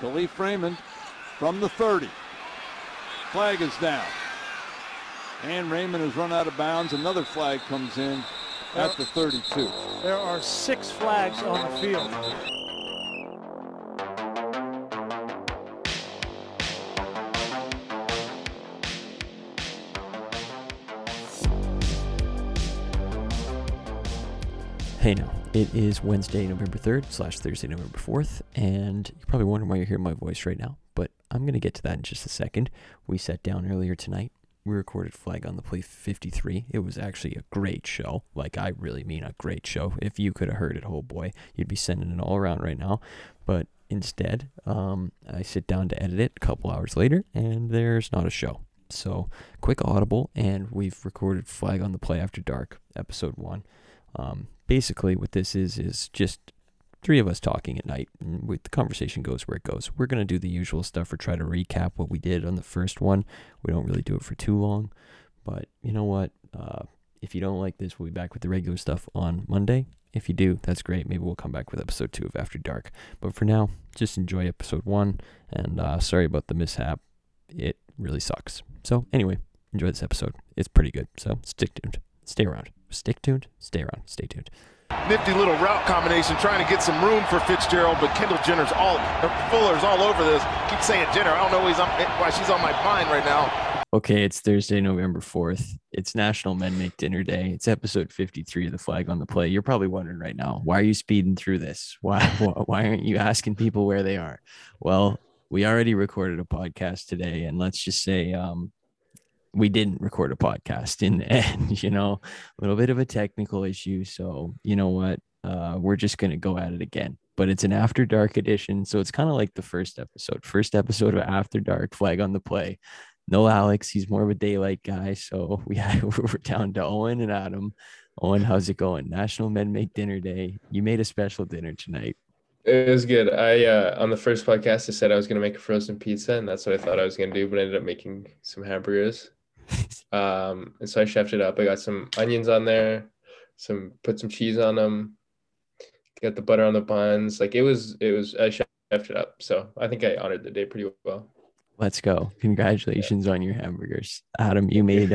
Khalif Raymond from the 30. Flag is down. And Raymond has run out of bounds. Another flag comes in at the 32. There are 6 flags on the field. Hey now, it is Wednesday, November 3rd / Thursday, November 4th, and you're probably wondering why you're hearing my voice right now, but I'm going to get to that in just a second. We sat down earlier tonight. We recorded Flag on the Play 53. It was actually a great show. Like, I really mean a great show. If you could have heard it, oh boy, you'd be sending it all around right now. But instead, I sit down to edit it a couple hours later, and there's not a show. So, quick audible, and we've recorded Flag on the Play After Dark, episode 1. Basically, what this is just 3 of us talking at night, and the conversation goes where it goes. We're going to do the usual stuff or try to recap what we did on the first one. We don't really do it for too long, but you know what? If you don't like this, we'll be back with the regular stuff on Monday. If you do, that's great. Maybe we'll come back with episode 2 of After Dark. But for now, just enjoy episode 1, and sorry about the mishap. It really sucks. So anyway, enjoy this episode. It's pretty good, so stick tuned. Stay around. Stick tuned. Stay around. Stay tuned. Nifty little route combination, trying to get some room for Fitzgerald, but Kendall Jenner's Fuller's all over this. Keep saying Jenner. I don't know why she's on my mind right now. Okay, it's Thursday, November 4th. It's National Men Make Dinner Day. It's episode 53 of the Flag on the Play. You're probably wondering right now, why are you speeding through this? Why aren't you asking people where they are? Well, we already recorded a podcast today, and let's just say, we didn't record a podcast in the end, a little bit of a technical issue. So you know what, we're just going to go at it again, but it's an After Dark edition. So it's kind of like the first episode of After Dark, Flag on the Play. No Alex, he's more of a daylight guy. So we're down to Owen and Adam. Owen, how's it going? National Men Make Dinner Day. You made a special dinner tonight. It was good. I on the first podcast, I said I was going to make a frozen pizza, and that's what I thought I was going to do, but I ended up making some hamburgers. And so I chefed it up. I got some onions on there, put some cheese on them, got the butter on the buns. Like it was, I chefed it up. So I think I honored the day pretty well. Let's go. Congratulations on your hamburgers. Adam, you made,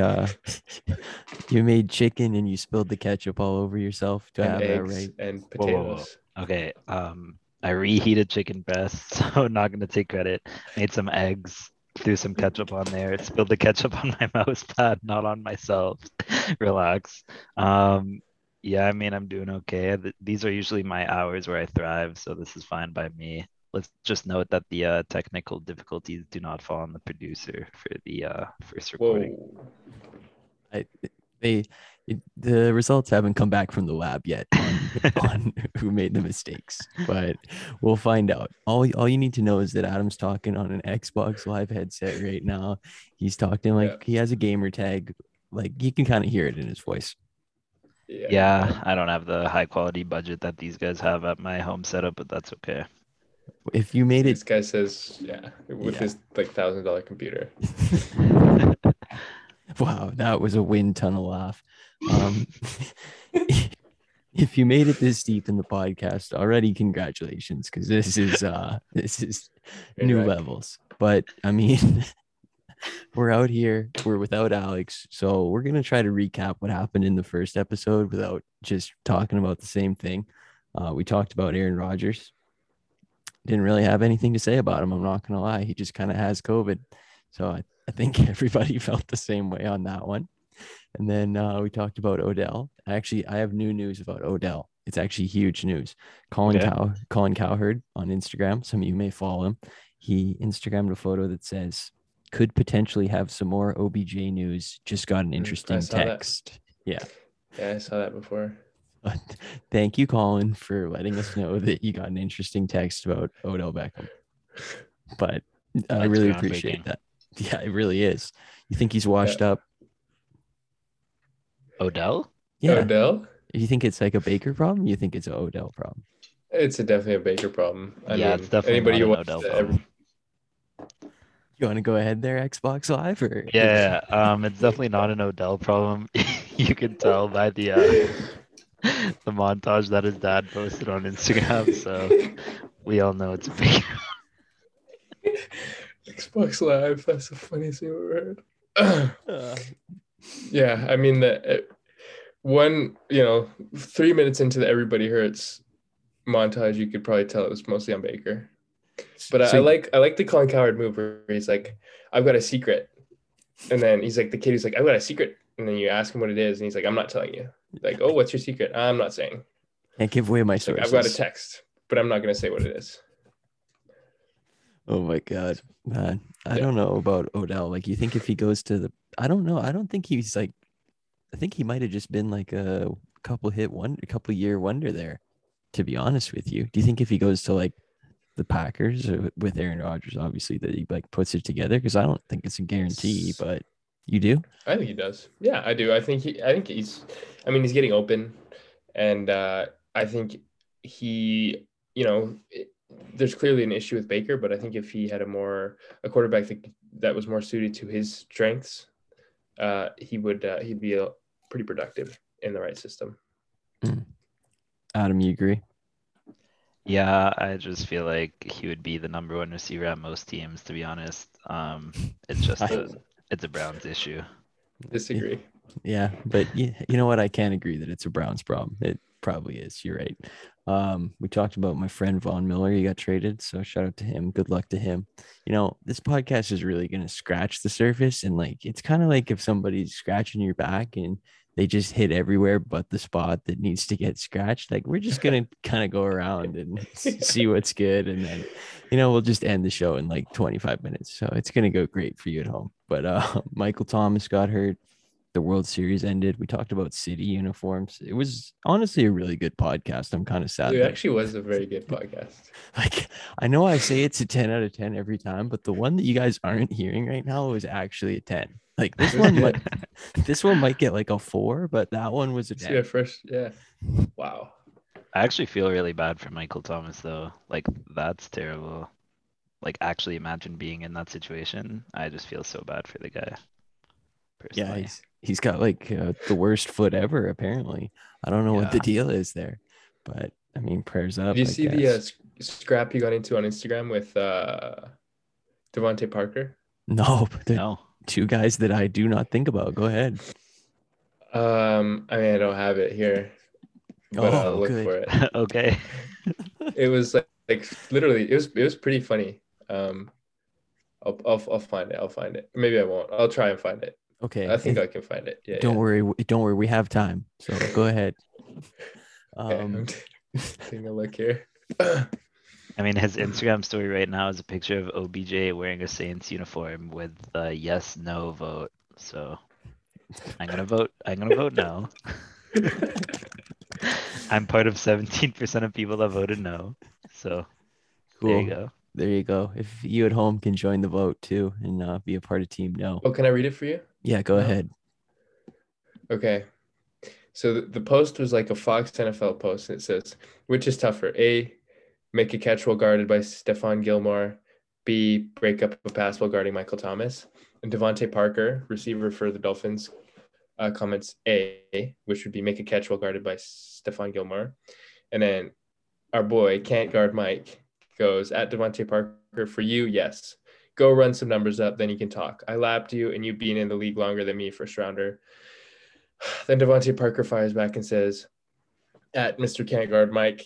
you made chicken and you spilled the ketchup all over yourself. Do I have that right? And potatoes. Whoa. Okay. I reheated chicken breast, so I'm not going to take credit. Made some eggs. Threw some ketchup on there. It spilled the ketchup on my mouse pad, not on myself. Relax. Yeah, I mean, I'm doing okay. These are usually my hours where I thrive, so this is fine by me. Let's just note that the technical difficulties do not fall on the producer for the first recording. The results haven't come back from the lab yet on who made the mistakes, but we'll find out. All you need to know is that Adam's talking on an Xbox Live headset right now. He's talking like he has a gamer tag. Like, you can kind of hear it in his voice. Yeah, I don't have the high quality budget that these guys have at my home setup, but that's okay. If you made it, this guy says, with his like $1,000 computer. Wow, that was a wind tunnel laugh. If you made it this deep in the podcast already, congratulations, because this is new levels. But I mean, we're out here, we're without Alex, so we're gonna try to recap what happened in the first episode without just talking about the same thing. We talked about Aaron Rodgers. Didn't really have anything to say about him, I'm not gonna lie. He just kind of has COVID, so I think everybody felt the same way on that one. And then we talked about Odell. Actually, I have new news about Odell. It's actually huge news. Colin Cowherd on Instagram. Some of you may follow him. He Instagrammed a photo that says, could potentially have some more OBJ news. Just got an interesting text. That. Yeah, I saw that before. But thank you, Colin, for letting us know that you got an interesting text about Odell Beckham. But I really appreciate that. Yeah, it really is. You think he's washed up? Odell? Yeah. Odell? You think it's like a Baker problem? You think it's an Odell problem? It's definitely a Baker problem. I mean, it's definitely anybody you watch problem. You want to go ahead there, Xbox Live? Or... Yeah. It's definitely not an Odell problem. You can tell by the montage that his dad posted on Instagram. So we all know it's a Baker Xbox Live. That's the funniest thing I've ever heard. Yeah, I mean, you know, 3 minutes into the Everybody Hurts montage, you could probably tell it was mostly on Baker. But so, I like the Colin Cowherd move where he's like, I've got a secret. And then he's like, the kid who's like, I've got a secret. And then you ask him what it is. And he's like, I'm not telling you. Like, oh, what's your secret? I'm not saying. Can't give away my sources. Like, I've got a text, but I'm not going to say what it is. Oh, my God, man. I don't know about Odell. Like, you think if he goes to the – I don't know. I don't think he's like – I think he might have just been like a couple year wonder there, to be honest with you. Do you think if he goes to like the Packers or with Aaron Rodgers, obviously, that he like puts it together? Because I don't think it's a guarantee, but you do? I think he does. Yeah, I do. I think he's getting open. And I think he, you know, there's clearly an issue with Baker, but I think if he had a quarterback that was more suited to his strengths, he'd be pretty productive in the right system. Adam, you agree? Yeah, I just feel like he would be the number one receiver at most teams, to be honest. It's a Browns issue. Disagree. Yeah, but you know what? I can't agree that it's a Browns problem. It probably is. You're right. We talked about my friend Von Miller. He got traded, so shout out to him. Good luck to him. You know, this podcast is really going to scratch the surface, and like it's kind of like if somebody's scratching your back and they just hit everywhere but the spot that needs to get scratched. Like, we're just going to kind of go around and see what's good. And then, you know, we'll just end the show in like 25 minutes. So it's going to go great for you at home. But Michael Thomas got hurt. The World Series ended. We talked about city uniforms. It was honestly a really good podcast. I'm kind of sad. It actually was a very good podcast. Like, I know I say it's a 10 out of 10 every time, but the one that you guys aren't hearing right now was actually a 10. Like this one might get like a 4, but that one was a 10. Yeah, first. Yeah. Wow. I actually feel really bad for Michael Thomas though. Like, that's terrible. Like, actually imagine being in that situation. I just feel so bad for the guy. Personally. Yeah, he's got like the worst foot ever. Apparently, I don't know what the deal is there, but I mean, prayers up. Did you see the scrap he got into on Instagram with Devontae Parker? No, no. Two guys that I do not think about. Go ahead. I mean, I don't have it here, but I'll look for it. Okay. It was like literally, it was pretty funny. I'll find it. I'll find it. Maybe I won't. I'll try and find it. Okay. I think I can find it. Yeah. Don't worry. We have time. So go ahead. Okay, I'm taking a look here. I mean, his Instagram story right now is a picture of OBJ wearing a Saints uniform with a yes, no vote. So I'm going to vote no. I'm part of 17% of people that voted no. So cool. There you go. If you at home can join the vote too and be a part of Team No. Oh, can I read it for you? Yeah, go ahead. Okay. So the post was like a Fox NFL post. And it says, which is tougher? A, make a catch while guarded by Stephon Gilmore. B, break up a pass while guarding Michael Thomas. And Devontae Parker, receiver for the Dolphins, comments A, which would be make a catch while guarded by Stephon Gilmore. And then our boy, can't guard Mike, goes at Devontae Parker for you. Yes. Go run some numbers up. Then you can talk. I lapped you and you've been in the league longer than me, first rounder. Then Devontae Parker fires back and says at Mr. Can't Guard Mike,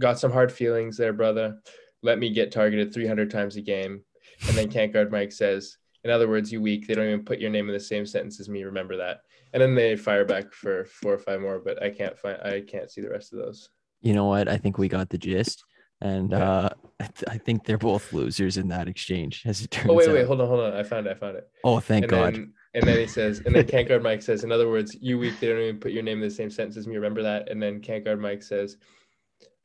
got some hard feelings there, brother. Let me get targeted 300 times a game. And then Can't Guard Mike says, in other words, you weak. They don't even put your name in the same sentence as me. Remember that. And then they fire back for 4 or 5 more, but I can't see the rest of those. You know what? I think we got the gist. And I think they're both losers in that exchange, as it turns out. Oh, wait, hold on. I found it. Oh, thank God. And then he says, and then Can't Guard Mike says, in other words, you weak. They don't even put your name in the same sentence as me. Remember that. And then Can't Guard Mike says,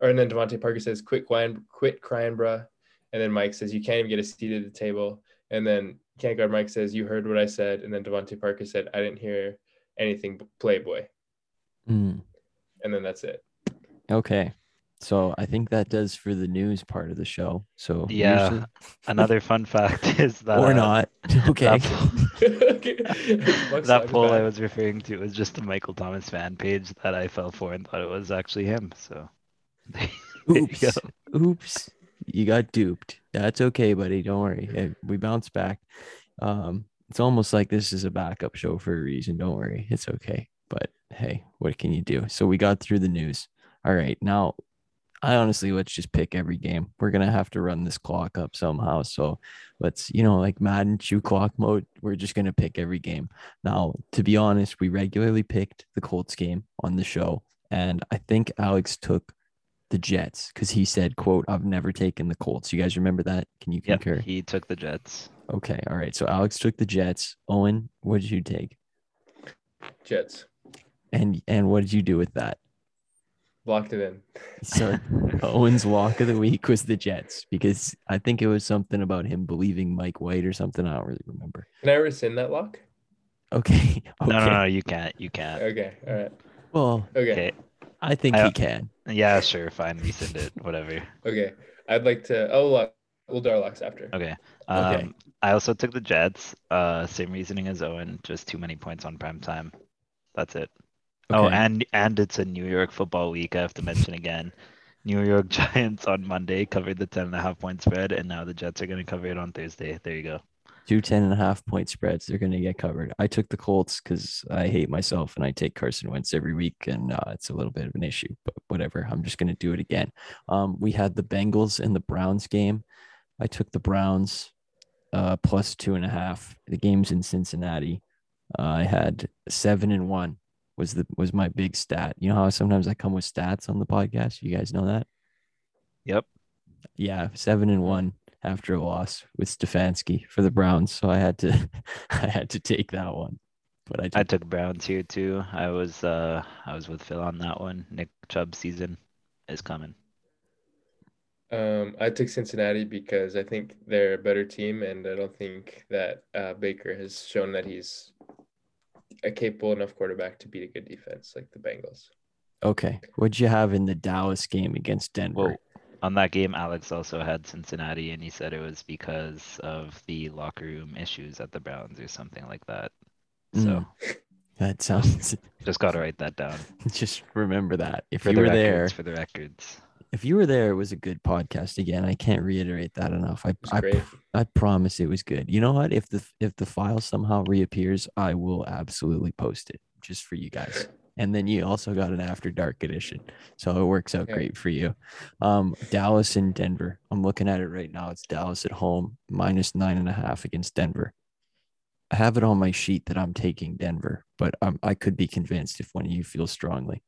and then Devontae Parker says, quit crying, bruh. And then Mike says, you can't even get a seat at the table. And then Can't Guard Mike says, you heard what I said. And then Devontae Parker said, I didn't hear anything but Playboy. Mm. And then that's it. Okay. So I think that does for the news part of the show. So yeah, another fun fact is that or not. Okay. That poll I was referring to was just the Michael Thomas fan page that I fell for and thought it was actually him. So oops. You got duped. That's okay, buddy. Don't worry. We bounce back. It's almost like this is a backup show for a reason. Don't worry. It's okay. But hey, what can you do? So we got through the news. All right. Now, I honestly, let's just pick every game. We're going to have to run this clock up somehow. So let's, you know, like Madden chew clock mode, we're just going to pick every game. Now, to be honest, we regularly picked the Colts game on the show. And I think Alex took the Jets because he said, quote, I've never taken the Colts. You guys remember that? Can you concur? Yep, he took the Jets. Okay. All right. So Alex took the Jets. Owen, what did you take? Jets. And what did you do with that? Locked it in. So Owen's lock of the week was the Jets because I think it was something about him believing Mike White or something. I don't really remember. Can I rescind that lock? Okay. No, you can't. You can't. Okay. All right. Well, okay. I think he can. Yeah, sure. Fine. Rescind it. Whatever. Okay. I'd like to. We'll do our locks after. Okay. Okay. I also took the Jets. Same reasoning as Owen. Just too many points on prime time. That's it. Okay. Oh, and it's a New York football week. I have to mention again, New York Giants on Monday covered the 10.5 point spread, and now the Jets are going to cover it on Thursday. There you go. 2 10.5 point spreads. They're going to get covered. I took the Colts because I hate myself and I take Carson Wentz every week, and it's a little bit of an issue, but whatever. I'm just going to do it again. We had the Bengals and the Browns game. I took the Browns plus 2.5. The game's in Cincinnati. I had 7-1. Was my big stat. You know how sometimes I come with stats on the podcast? You guys know that? Yep. Yeah, 7-1 after a loss with Stefanski for the Browns. So I had to take that one. But I took Browns here too. I was with Phil on that one. Nick Chubb's season is coming. I took Cincinnati because I think they're a better team, and I don't think that Baker has shown that he's a capable enough quarterback to beat a good defense like the Bengals. Okay. What'd you have in the Dallas game against Denver? Well, on that game, Alex also had Cincinnati, and he said it was because of the locker room issues at the Browns or something like that. So that sounds... Just got to write that down. Just remember that. If you were there... For the records. If you were there, it was a good podcast. Again, I can't reiterate that enough. I promise it was good. You know what? If the file somehow reappears, I will absolutely post it just for you guys. And then you also got an After Dark edition, so it works out great for you. Dallas and Denver. I'm looking at it right now. It's Dallas at home, minus 9.5 against Denver. I have it on my sheet that I'm taking Denver, but I could be convinced if one of you feels strongly.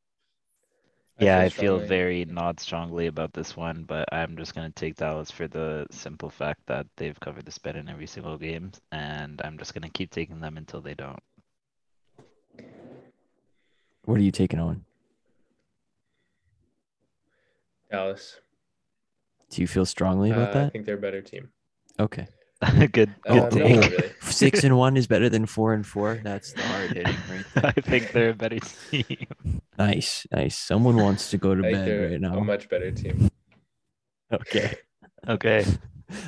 Yeah, I feel very not strongly about this one, but I'm just going to take Dallas for the simple fact that they've covered the spread in every single game, and I'm just going to keep taking them until they don't. What are you taking on? Dallas. Do you feel strongly about that? I think they're a better team. Okay. Good take. No, really. 6-1 is better than 4-4. That's the hard hitting right there. I think they're a better team. Nice. Someone wants to go to bed right now. A much better team. Okay.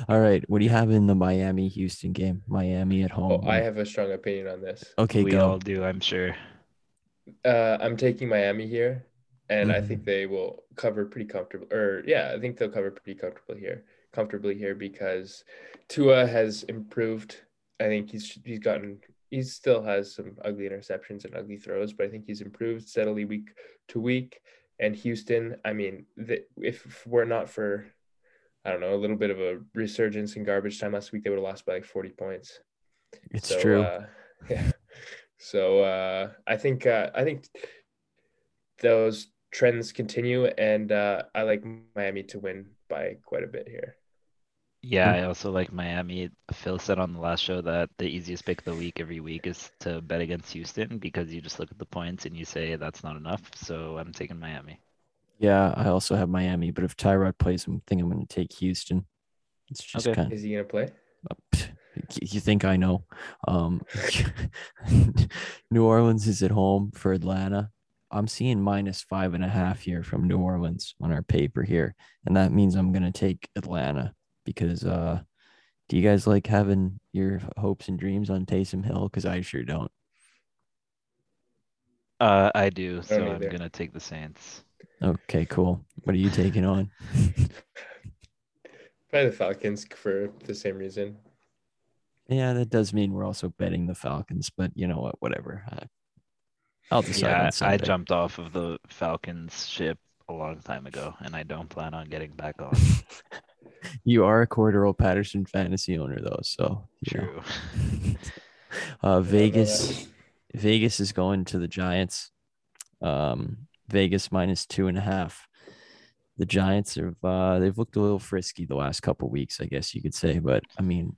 All right. What do you have in the Miami-Houston game? Miami at home. Oh, I have a strong opinion on this. Okay, we all do, I'm sure. I'm taking Miami here, and I think they will cover pretty comfortable. I think they'll cover pretty comfortably here because Tua has improved. I think he still has some ugly interceptions and ugly throws, but I think he's improved steadily week to week. And Houston, I mean, if we're not for, I don't know, a little bit of a resurgence in garbage time last week, they would have lost by like 40 points. It's true. So I think those trends continue, and I like Miami to win by quite a bit here. Yeah, I also like Miami. Phil said on the last show that the easiest pick of the week every week is to bet against Houston because you just look at the points and you say that's not enough. So I'm taking Miami. Yeah, I also have Miami, but if Tyrod plays, I think I'm going to take Houston. It's just okay. Is he going to play? You think I know? New Orleans is at home for Atlanta. I'm seeing minus 5.5 here from New Orleans on our paper here, and that means I'm going to take Atlanta. Because do you guys like having your hopes and dreams on Taysom Hill? Because I sure don't. I do, so I'm going to take the Saints. Okay, cool. What are you taking on? Probably the Falcons for the same reason. Yeah, that does mean we're also betting the Falcons, but you know what? Whatever. I'll decide. Yeah, I jumped off of the Falcons ship a long time ago, and I don't plan on getting back on. You are a Cordarrelle Patterson fantasy owner, though, so true. Vegas is going to the Giants. Vegas minus 2.5. The Giants have they've looked a little frisky the last couple of weeks, I guess you could say. But I mean,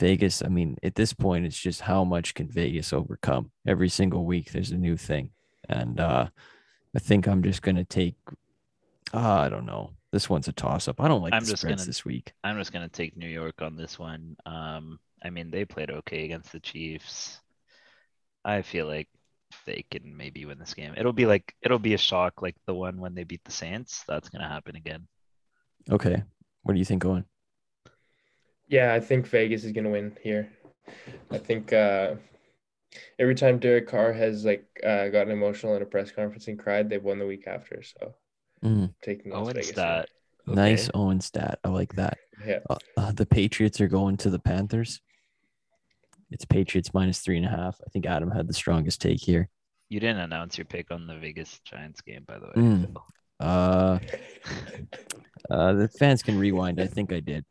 Vegas. I mean, at this point, it's just how much can Vegas overcome? Every single week, there's a new thing, and I think I'm just gonna take. I don't know. This one's a toss-up. I don't like the spreads this week. I'm just gonna take New York on this one. I mean, they played okay against the Chiefs. I feel like they can maybe win this game. It'll be a shock like the one when they beat the Saints. That's gonna happen again. Okay, what do you think, Owen? Yeah, I think Vegas is gonna win here. I think every time Derek Carr has gotten emotional in a press conference and cried, they've won the week after. So taking Owen's stat. Okay. Nice Owen stat. I like that. Yeah. The Patriots are going to the Panthers. It's Patriots minus 3.5. I think Adam had the strongest take here. You didn't announce your pick on the Vegas Giants game, by the way. So. The fans can rewind. I think I did.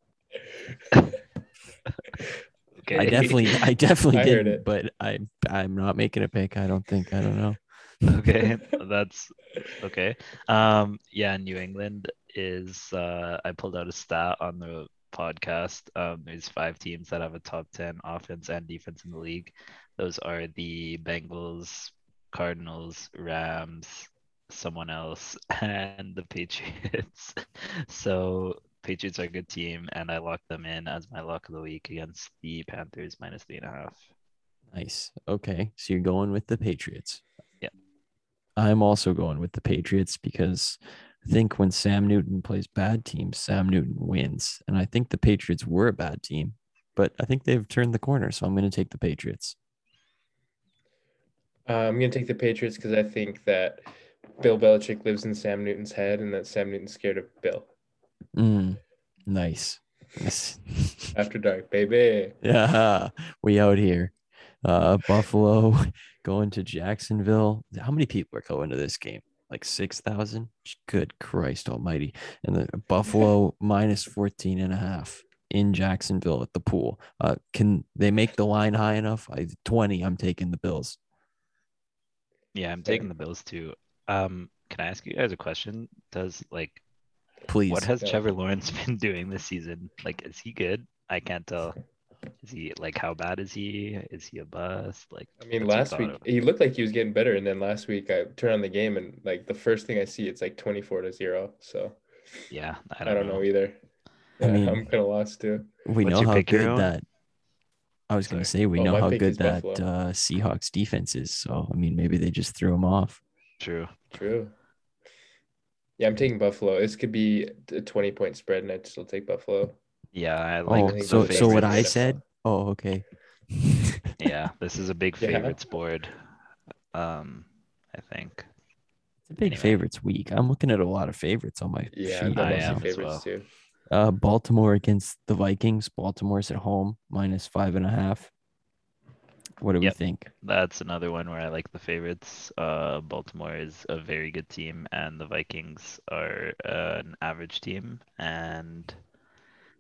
Okay. I definitely did it, but I'm not making a pick. I don't know. Okay, that's okay. Yeah, New England is. I pulled out a stat on the podcast. There's 5 teams that have a top 10 offense and defense in the league. Those are the Bengals, Cardinals, Rams, someone else, and the Patriots. So Patriots are a good team, and I locked them in as my lock of the week against the Panthers minus 3.5. Nice. Okay, so you're going with the Patriots. Yeah, I'm also going with the Patriots because I think when Sam Newton plays bad teams, Sam Newton wins. And I think the Patriots were a bad team, but I think they've turned the corner. So I'm going to take the Patriots. I'm going to take the Patriots because I think that Bill Belichick lives in Sam Newton's head and that Sam Newton's scared of Bill. Nice. After dark, baby. Yeah, we out here. Buffalo going to Jacksonville. How many people are going to this game? Like 6,000? Good Christ almighty. And the Buffalo minus 14.5 in Jacksonville at the pool. Can they make the line high enough? 20, I'm taking the Bills. Yeah, I'm taking the Bills too. Can I ask you guys a question? Please. What has Trevor Lawrence been doing this season? Is he good? I can't tell. Is he how bad is he? Is he a bust? Last week he looked like he was getting better, and then last week I turned on the game and the first thing I see it's 24-0. So yeah, I don't know either. I mean, I'm kind of lost too. We know how good that. I was going to say we know how good that Seahawks defense is. So I mean, maybe they just threw him off. True. Yeah, I'm taking Buffalo. This could be a 20-point spread, and I'd still take Buffalo. Yeah, I like so what I said. Oh, okay. Yeah, this is a big favorites board. I think it's a big favorites week. I'm looking at a lot of favorites on my sheet. I am favorites as well. Too. Baltimore against the Vikings. Baltimore's at home, minus 5.5. What do we think? That's another one where I like the favorites. Baltimore is a very good team, and the Vikings are an average team, and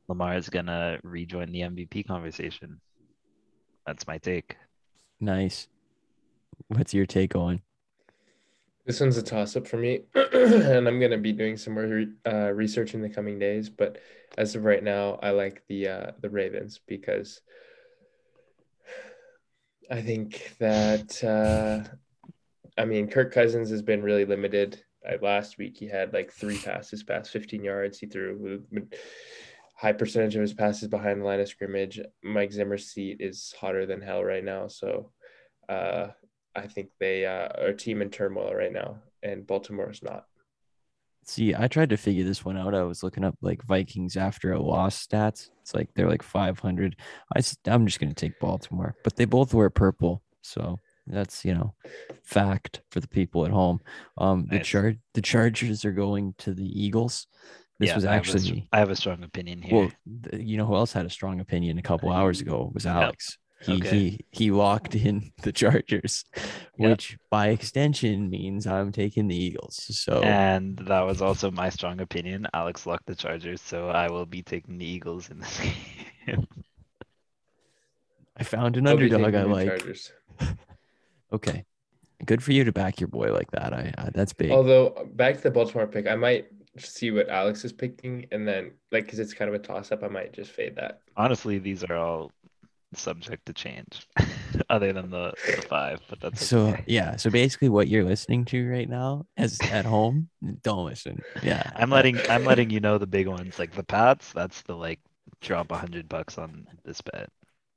Lamar is going to rejoin the MVP conversation. That's my take. Nice. What's your take, Owen? This one's a toss-up for me, and I'm going to be doing some more research in the coming days, but as of right now, I like the Ravens because I think that, Kirk Cousins has been really limited. Last week, he had 3 passes past 15 yards. He threw high percentage of his passes behind the line of scrimmage. Mike Zimmer's seat is hotter than hell right now. So I think they are a team in turmoil right now, and Baltimore is not. See, I tried to figure this one out. I was looking up Vikings after a loss stats. It's they're .500. I'm just going to take Baltimore, but they both wear purple. So that's, fact for the people at home. The Chargers are going to the Eagles. I have a strong opinion here. Well, you know who else had a strong opinion a couple hours ago was Alex. He locked in the Chargers, which by extension means I'm taking the Eagles. And that was also my strong opinion. Alex locked the Chargers, so I will be taking the Eagles in this game. I found an underdog I like. Chargers. Okay. Good for you to back your boy like that. That's big. Although, back to the Baltimore pick, I might see what Alex is picking, and then, because it's kind of a toss-up, I might just fade that. Honestly, these are all subject to change other than the five, but that's okay. So basically what you're listening to right now as at home, don't listen. I'm letting you know the big ones, like the Pats. That's the drop $100 on this bet.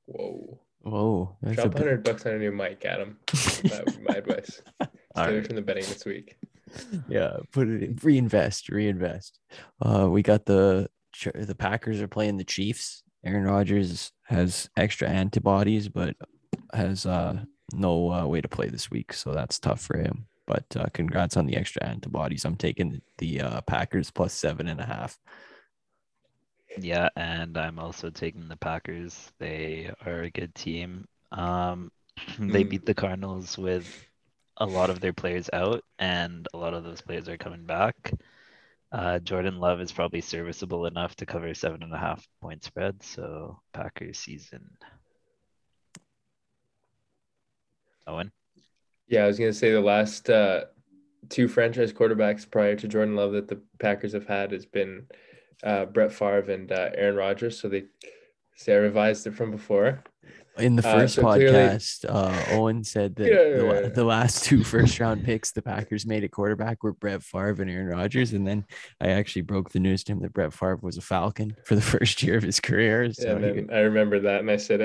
Whoa Drop $100 on a new mic, Adam. That would be my advice. Stay away from the betting this week. Put it in, reinvest. We got the Packers are playing the Chiefs. Aaron Rodgers has extra antibodies, but has no way to play this week, so that's tough for him. But congrats on the extra antibodies. I'm taking the Packers plus 7.5. Yeah, and I'm also taking the Packers. They are a good team. They beat the Cardinals with a lot of their players out, and a lot of those players are coming back. Jordan Love is probably serviceable enough to cover 7.5 point spread. So Packers season. Owen? Yeah, I was going to say the last two franchise quarterbacks prior to Jordan Love that the Packers have had has been Brett Favre and Aaron Rodgers. So I revised it from before. In the first podcast, Owen said that the last two first-round picks the Packers made at quarterback were Brett Favre and Aaron Rodgers, and then I actually broke the news to him that Brett Favre was a Falcon for the first year of his career. So I remember that, and I said,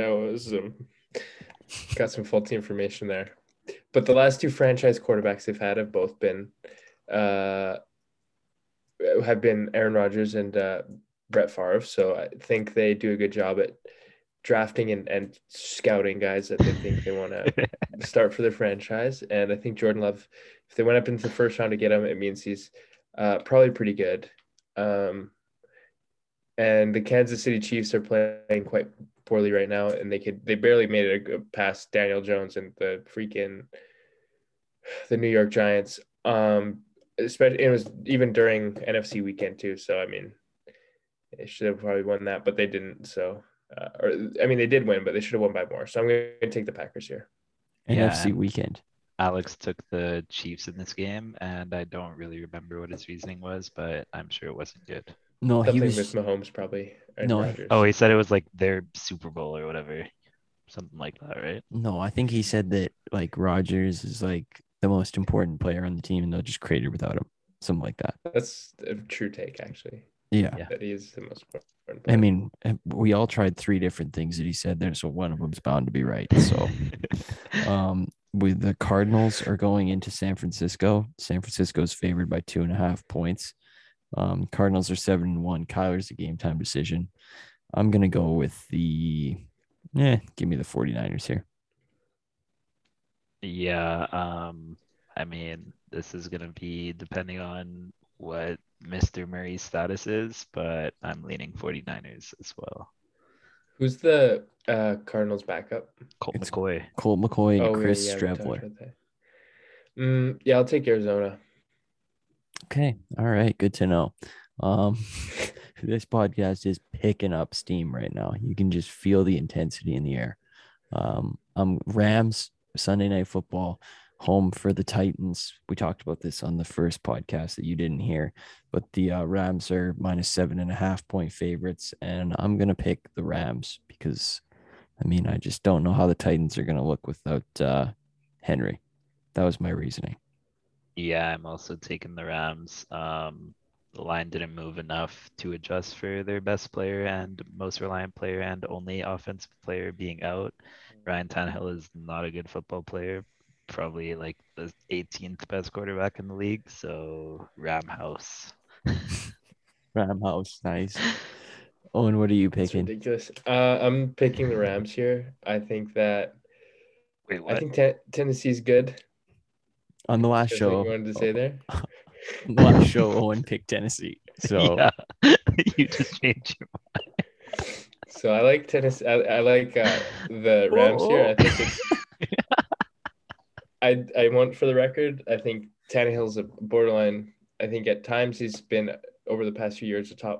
got some faulty information there. But the last two franchise quarterbacks they've had have both been Aaron Rodgers and Brett Favre, so I think they do a good job at drafting and scouting guys that they think they want to start for their franchise. And I think Jordan Love, if they went up into the first round to get him, it means he's probably pretty good. And the Kansas City Chiefs are playing quite poorly right now, and they barely made it past Daniel Jones and the New York Giants. Especially, it was even during NFC weekend too. So I mean, they should have probably won that, but they didn't. So. They did win, but they should have won by more. So I'm going to take the Packers here. NFC weekend. Alex took the Chiefs in this game, and I don't really remember what his reasoning was, but I'm sure it wasn't good. No, something he was with Mahomes probably. He said it was their Super Bowl or whatever, something like that, right? No, I think he said that Rodgers is the most important player on the team, and they'll just crater without him, something like that. That's a true take, actually. Yeah. That is the most important part. I mean, we all tried three different things that he said there, so one of them's bound to be right. So the Cardinals are going into San Francisco. San Francisco is favored by 2.5 points. Cardinals are 7-1. Kyler's a game-time decision. I'm going to go with give me the 49ers here. Yeah, this is going to be depending on what Mr. Murray's status is, but I'm leaning 49ers as well. Who's the Cardinals backup? Colt McCoy. Colt McCoy and Chris Streveler. I'll take Arizona. Okay. All right. Good to know. This podcast is picking up steam right now. You can just feel the intensity in the air. Rams, Sunday Night Football. Home for the Titans. We talked about this on the first podcast that you didn't hear, but the Rams are minus 7.5 point favorites, and I'm going to pick the Rams because, I just don't know how the Titans are going to look without Henry. That was my reasoning. Yeah, I'm also taking the Rams. The line didn't move enough to adjust for their best player and most reliant player and only offensive player being out. Ryan Tannehill is not a good football player. Probably the 18th best quarterback in the league. So Ram House. Ram House, nice. Owen, what are you picking? That's ridiculous. I'm picking the Rams here. I think that. Wait, what? I think Tennessee's good. On the last show, you wanted to say there. On the last show, Owen picked Tennessee. So yeah. You just changed your mind. So I like Tennessee. I like the Rams here. I think I want, for the record, I think Tannehill's a borderline. I think at times he's been, over the past few years, a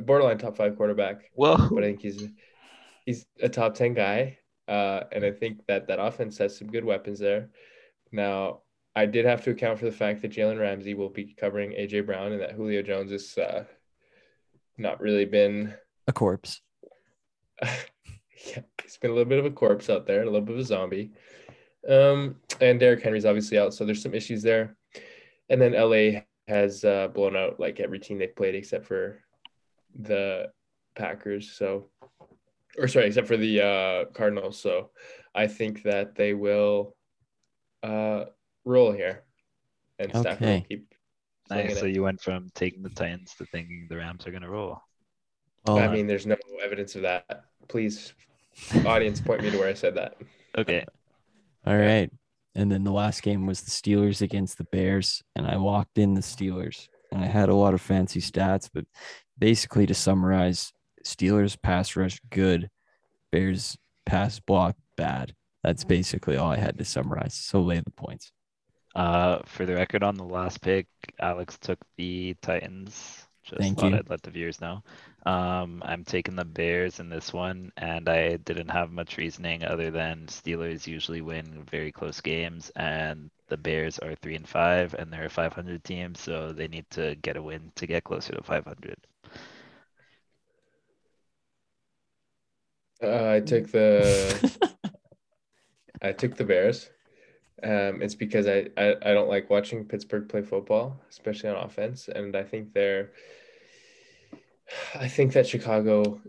borderline top five quarterback. Well, but I think he's a top 10 guy. And I think that offense has some good weapons there. Now, I did have to account for the fact that Jalen Ramsey will be covering AJ Brown, and that Julio Jones has not really been a corpse. Yeah, he's been a little bit of a corpse out there, a little bit of a zombie. And Derrick Henry's obviously out, so there's some issues there. And then LA has blown out like every team they've played except for the Packers. Except for the Cardinals. So I think that they will roll here. And Stafford will keep. Nice. So you went from taking the Titans to thinking the Rams are going to roll. Oh, I mean, there's no evidence of that. Please, audience, point me to where I said that. Okay. All right. And then the last game was the Steelers against the Bears, and I walked in the Steelers, and I had a lot of fancy stats, but basically to summarize, Steelers pass rush good, Bears pass block bad. That's basically all I had to summarize. So lay the points. For the record, on the last pick, Alex took the Titans. I'd let the viewers know. I'm taking the Bears in this one, and I didn't have much reasoning other than Steelers usually win very close games, and the Bears are 3-5, and they're a 500 team, so they need to get a win to get closer to 500. I took the Bears. It's because I don't like watching Pittsburgh play football, especially on offense. And I think that Chicago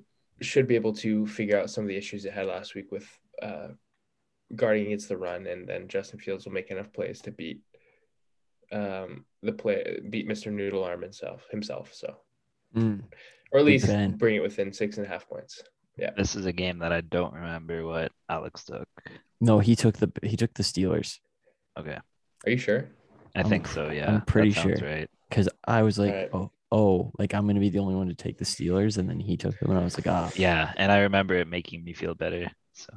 should be able to figure out some of the issues it had last week with guarding against the run. And then Justin Fields will make enough plays to beat Mr. Noodle Arm himself. So, or at least bring it within 6.5 points. Yeah. This is a game that I don't remember what Alex took. No, he took the Steelers. Okay. Are you sure? I think so, yeah. I'm pretty sure. Right. Cuz I was like, right. oh, like I'm going to be the only one to take the Steelers, and then he took them, and I was like, ah. Yeah, and I remember it making me feel better. So.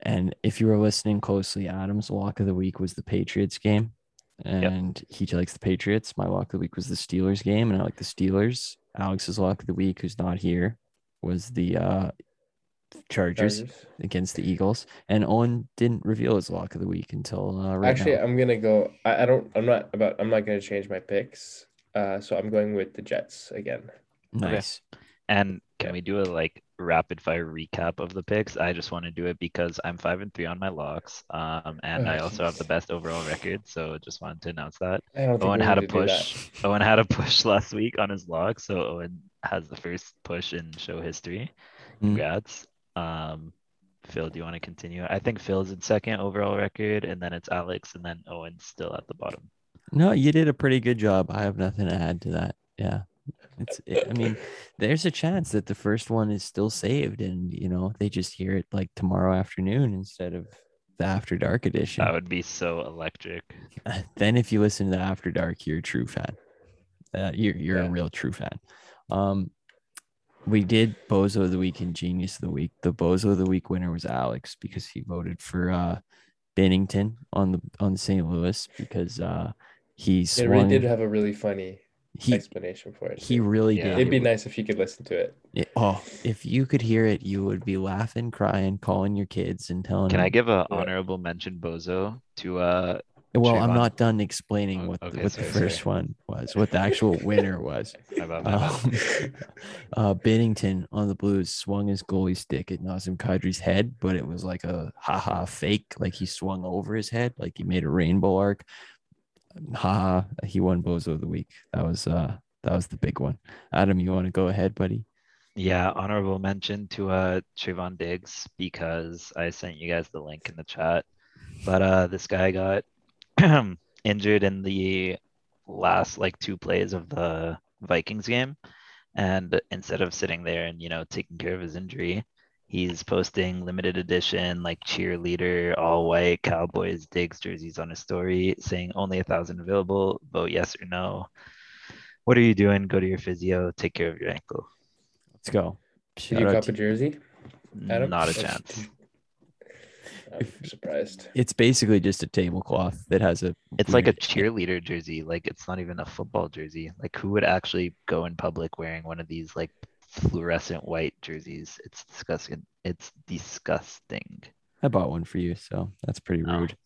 And if you were listening closely, Adam's lock of the week was the Patriots game, and he likes the Patriots. My lock of the week was the Steelers game, and I like the Steelers. Alex's lock of the week, who's not here, was the Chargers against the Eagles, and Owen didn't reveal his lock of the week until now. I'm gonna go. I'm not gonna change my picks. So I'm going with the Jets again. Nice. Okay. And can we do a rapid fire recap of the picks? I just want to do it because I'm 5-3 on my locks. And I also have the best overall record, so just wanted to announce that. Owen had a push last week on his lock, so Owen has the first push in show history. Congrats. Phil, do you want to continue? I think Phil's in second overall record, and then it's Alex, and then Owen's still at the bottom. No, you did a pretty good job. I have nothing to add to that. Yeah. There's a chance that the first one is still saved, and they just hear it tomorrow afternoon instead of the After Dark edition. That would be so electric. Then if you listen to the After Dark, you're a true fan. You're a real true fan. We did Bozo of the Week and Genius of the Week. The Bozo of the Week winner was Alex because he voted for Bennington on St. Louis because he did have a really funny explanation for it. He really did. It'd be nice if you could listen to it. If you could hear it, you would be laughing, crying, calling your kids and telling them. I give an honorable mention, Bozo, to I'm not done explaining what the first one was, what the actual winner was. Bennington on the Blues swung his goalie stick at Nazem Kadri's head, but it was like a haha fake. Like he swung over his head, like he made a rainbow arc. Haha, he won Bozo of the Week. That was the big one. Adam, you want to go ahead, buddy? Yeah, honorable mention to Trevon Diggs because I sent you guys the link in the chat. But this guy got injured in the last 2 plays of the Vikings game, and instead of sitting there and taking care of his injury, he's posting limited edition cheerleader all white Cowboys Diggs jerseys on his story, saying only 1,000 available, vote yes or no. what are you doing? Go to your physio. Take care of your ankle. Let's go. Should you cop a jersey? Adam? Not a chance. I'm surprised. It's basically just a tablecloth that has a. It's like a cheerleader jersey. Like, it's not even a football jersey. Like, who would actually go in public wearing one of these like fluorescent white jerseys? It's disgusting. It's disgusting. I bought one for you, so that's pretty rude.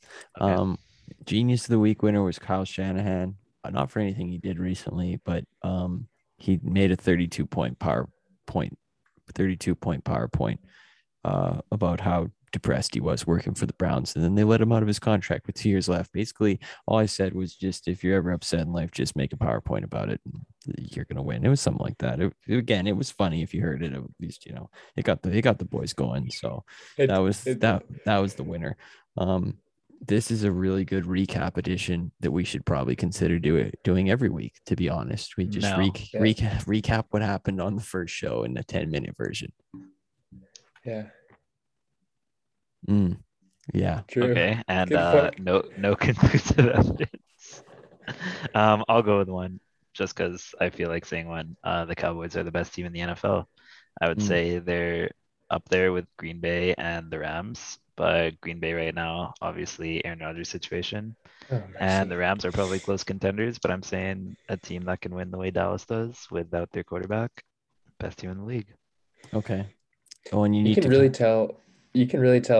Oh, okay. Genius of the Week winner was Kyle Shanahan. Not for anything he did recently, but he made a 32-point PowerPoint about how depressed he was working for the Browns, and then they let him out of his contract with 2 years left. Basically, all I said was just, if you're ever upset in life, just make a PowerPoint about it, and you're gonna win. It was something like that. Again, it was funny if you heard it. At least you know it got the boys going. So that was the winner. This is a really good recap edition that we should probably consider doing every week. To be honest, we just recap what happened on the first show in a 10-minute version. Yeah. Yeah. True. Okay. And no conclusive evidence. I'll go with one just because I feel like saying one. The Cowboys are the best team in the NFL. I would say they're up there with Green Bay and the Rams, but Green Bay right now, obviously Aaron Rodgers situation, and the Rams are probably close contenders. But I'm saying a team that can win the way Dallas does without their quarterback, best team in the league. Okay. Oh, and you can really tell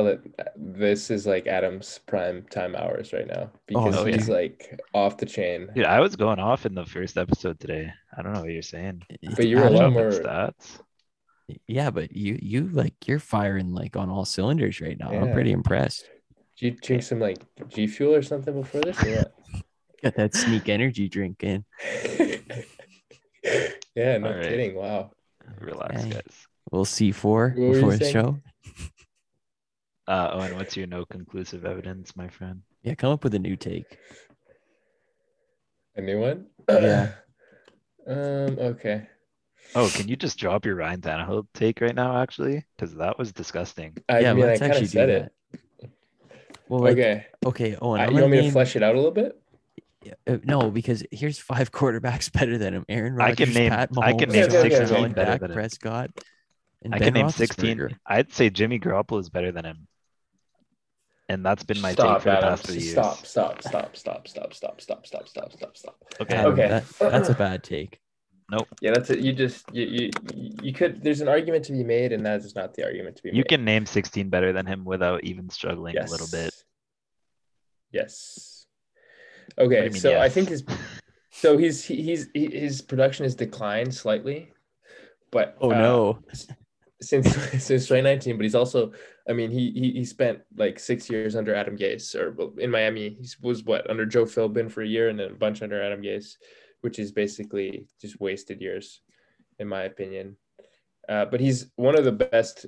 that this is like Adam's prime time hours right now, because he's like off the chain. Dude, I was going off in the first episode today. I don't know what you're saying. But you were a lot more stats. Yeah, but you like, you're firing like on all cylinders right now. Yeah. I'm pretty impressed. Did you drink some like G Fuel or something before this? Yeah. Got that sneak energy drink in. Yeah, no kidding. Wow. Relax, guys. We'll see before the show. Owen, what's your no conclusive evidence, my friend? Yeah, come up with a new take. A new one? Yeah. Okay. Oh, can you just drop your Ryan Tannehill take right now, actually? Because that was disgusting. Let's actually do that. Well, okay, Owen. You want me to flesh it out a little bit? No, because here's 5 quarterbacks better than him. Aaron Rodgers, Pat Mahomes, I can name 6 going back, Prescott. I can name 16. I'd say Jimmy Garoppolo is better than him. And that's been my take for the past 3 years. Stop. Okay. That's a bad take. Nope. Yeah, that's it. You could. There's an argument to be made, and that is not the argument to be made. You can name 16 better than him without even struggling a little bit. Yes. Okay, so I think his production has declined slightly. But since 2019, but he's also, I mean, he spent like 6 years under Adam Gase, or in Miami, he was under Joe Philbin for a year and then a bunch under Adam Gase, which is basically just wasted years, in my opinion. But he's one of the best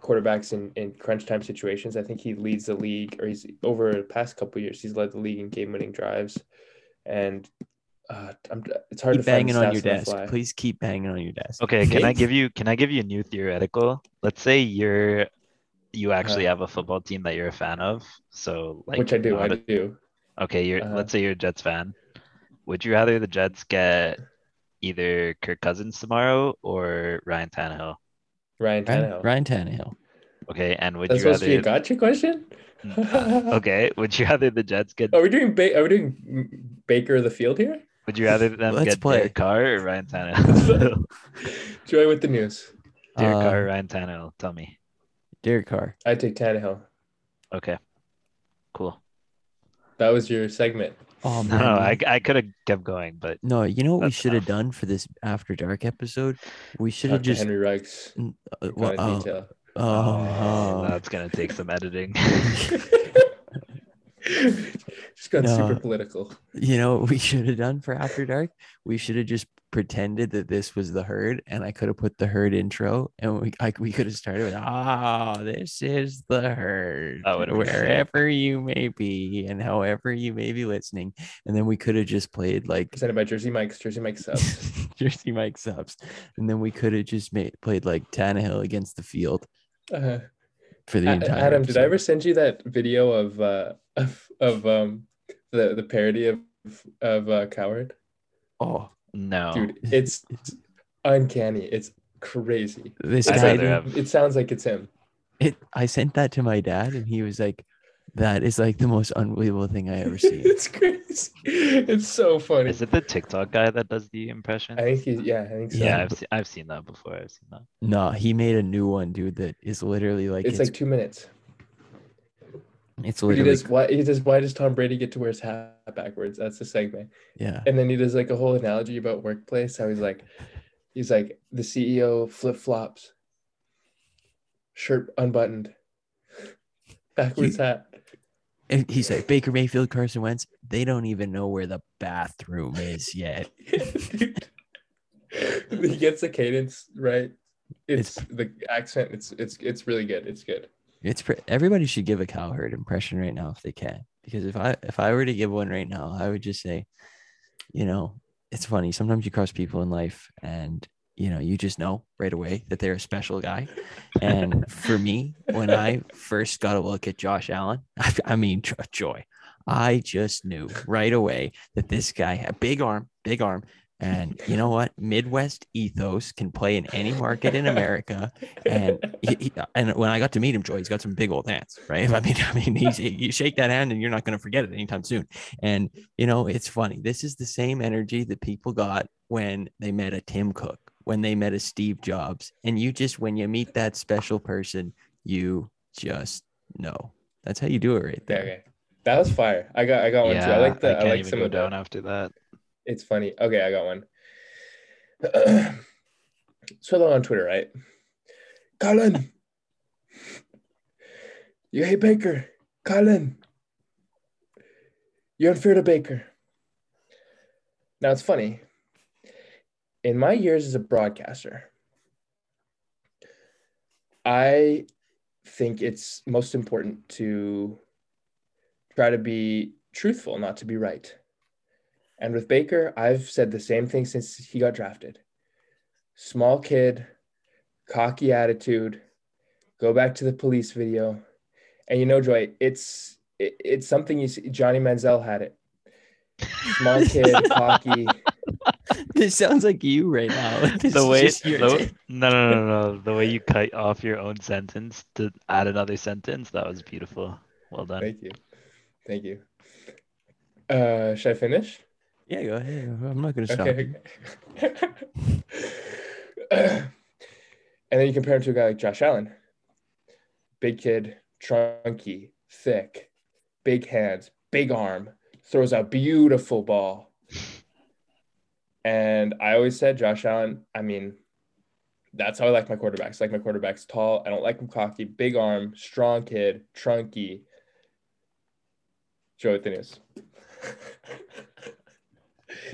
quarterbacks in crunch time situations. I think he leads the league, or he's over the past couple of years, he's led the league in game-winning drives, and. It's hard to banging on your desk. Please keep banging on your desk. Okay, can I give you a new theoretical? Let's say you actually have a football team that you're a fan of. So like, which I do. Okay, let's say you're a Jets fan. Would you rather the Jets get either Kirk Cousins tomorrow or Ryan Tannehill? Ryan Tannehill. Okay, and that's supposed to be a gotcha question? Okay, would you rather the Jets get? Are we doing Baker of the Field here? Would you rather them get Derek Carr or Ryan Tannehill? Joy with the news. Derek Carr or Ryan Tannehill? Tell me. Derek Carr. I take Tannehill. Okay. Cool. That was your segment. Oh man. No, I could have kept going, but no. You know what we should have done for this After Dark episode? We should have just Henry Ruggs. Oh, that's gonna take some editing. Just got super political. You know what we should have done for After Dark? We should have just pretended that this was the Herd, and I could have put the Herd intro, and we could have started with, this is the Herd, wherever you may be and however you may be listening. And then we could have just played like presented by Jersey Mike's subs. Jersey Mike's subs. And then we could have just played like Tannehill against the field. For the entire Adam episode. Did I ever send you that video of the parody of Cowherd? Oh, No. Dude, it's uncanny. It's crazy. This guy, it sounds like it's him. I sent that to my dad, and he was like, that is like the most unbelievable thing I ever seen. It's crazy. It's so funny. Is it the TikTok guy that does the impression? I think he's, yeah, I think so. Yeah, I've seen that before. I've seen that. No, he made a new one, dude, that is literally like... It's like 2 minutes. It's literally... He does, why does Tom Brady get to wear his hat backwards? That's the segment. Yeah. And then he does like a whole analogy about workplace, how he's like, the CEO flip-flops, shirt unbuttoned, backwards hat. And he's like, Baker Mayfield, Carson Wentz, they don't even know where the bathroom is yet. He gets the cadence right. It's the accent. It's really good. It's good. Everybody should give a Cowherd impression right now if they can, because if I were to give one right now, I would just say, you know, it's funny. Sometimes you cross people in life, and you know, you just know right away that they're a special guy. And for me, when I first got a look at Josh Allen, I mean, Joy, I just knew right away that this guy had big arm. And you know what? Midwest ethos, can play in any market in America. And and when I got to meet him, Joy, he's got some big old hands, right? I mean, you shake that hand and you're not going to forget it anytime soon. And, you know, it's funny. This is the same energy that people got when they met a Tim Cook, when they met a Steve Jobs. And when you meet that special person, you just know. That's how you do it right there. Okay. That was fire. I got one too. I like some of down after that. It's funny. Okay, I got one. Swallow on Twitter, right? Colin, you hate Baker. Colin, you're unfair to Baker. Now, it's funny. In my years as a broadcaster, I think it's most important to try to be truthful, not to be right. And with Baker, I've said the same thing since he got drafted. Small kid, cocky attitude, go back to the police video. And you know, Joy, it's something you see. Johnny Manziel had it. Small kid, cocky. This sounds like you right now. No. The way you cut off your own sentence to add another sentence, that was beautiful. Well done. Thank you. Should I finish? Yeah, go ahead. I'm not going to stop. Okay. And then you compare him to a guy like Josh Allen. Big kid, trunky, thick, big hands, big arm, throws a beautiful ball. And I always said Josh Allen, I mean, that's how I like my quarterbacks. I like my quarterbacks tall. I don't like them cocky, big arm, strong kid, trunky. Joe Athenaeus.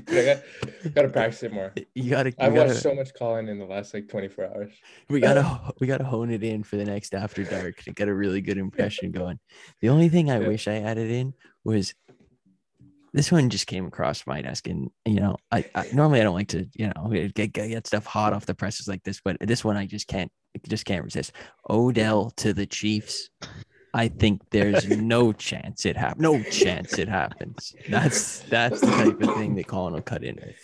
Gotta practice it more. I've watched so much Colin in the last like 24 hours. We gotta hone it in for the next After Dark to get a really good impression going. The only thing I wish I added in was this one just came across my desk, and you know, I normally I don't like to, you know, get stuff hot off the presses like this, but this one I just can't resist. Odell to the Chiefs. I think there's no chance it happens. No chance it happens. That's the type of thing that Colin will cut in with.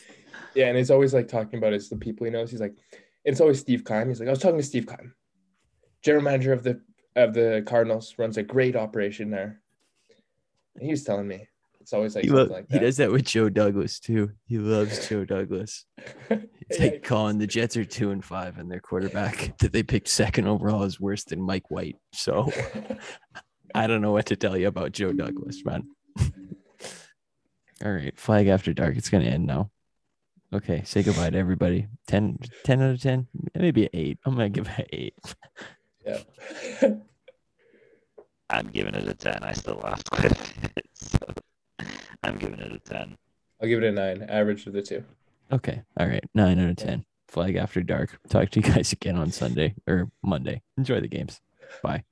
Yeah, and it's always like talking about it's the people he knows. He's like, it's always Steve Kline. He's like, I was talking to Steve Kline, general manager of the Cardinals, runs a great operation there. And he was telling me it's always like something like that. He does that with Joe Douglas too. He loves Joe Douglas. It's like, Colin, the Jets are 2-5, and their quarterback that they picked second overall is worse than Mike White. So I don't know what to tell you about Joe Douglas, man. All right, Flag After Dark. It's going to end now. Okay, say goodbye to everybody. 10 out of 10, maybe an 8. I'm going to give it an 8. Yeah. I'm giving it a 10. I still laughed with it, so I'm giving it a 10. I'll give it a 9, average of the two. Okay. All right. 9 out of 10. Flag After Dark. Talk to you guys again on Sunday or Monday. Enjoy the games. Bye.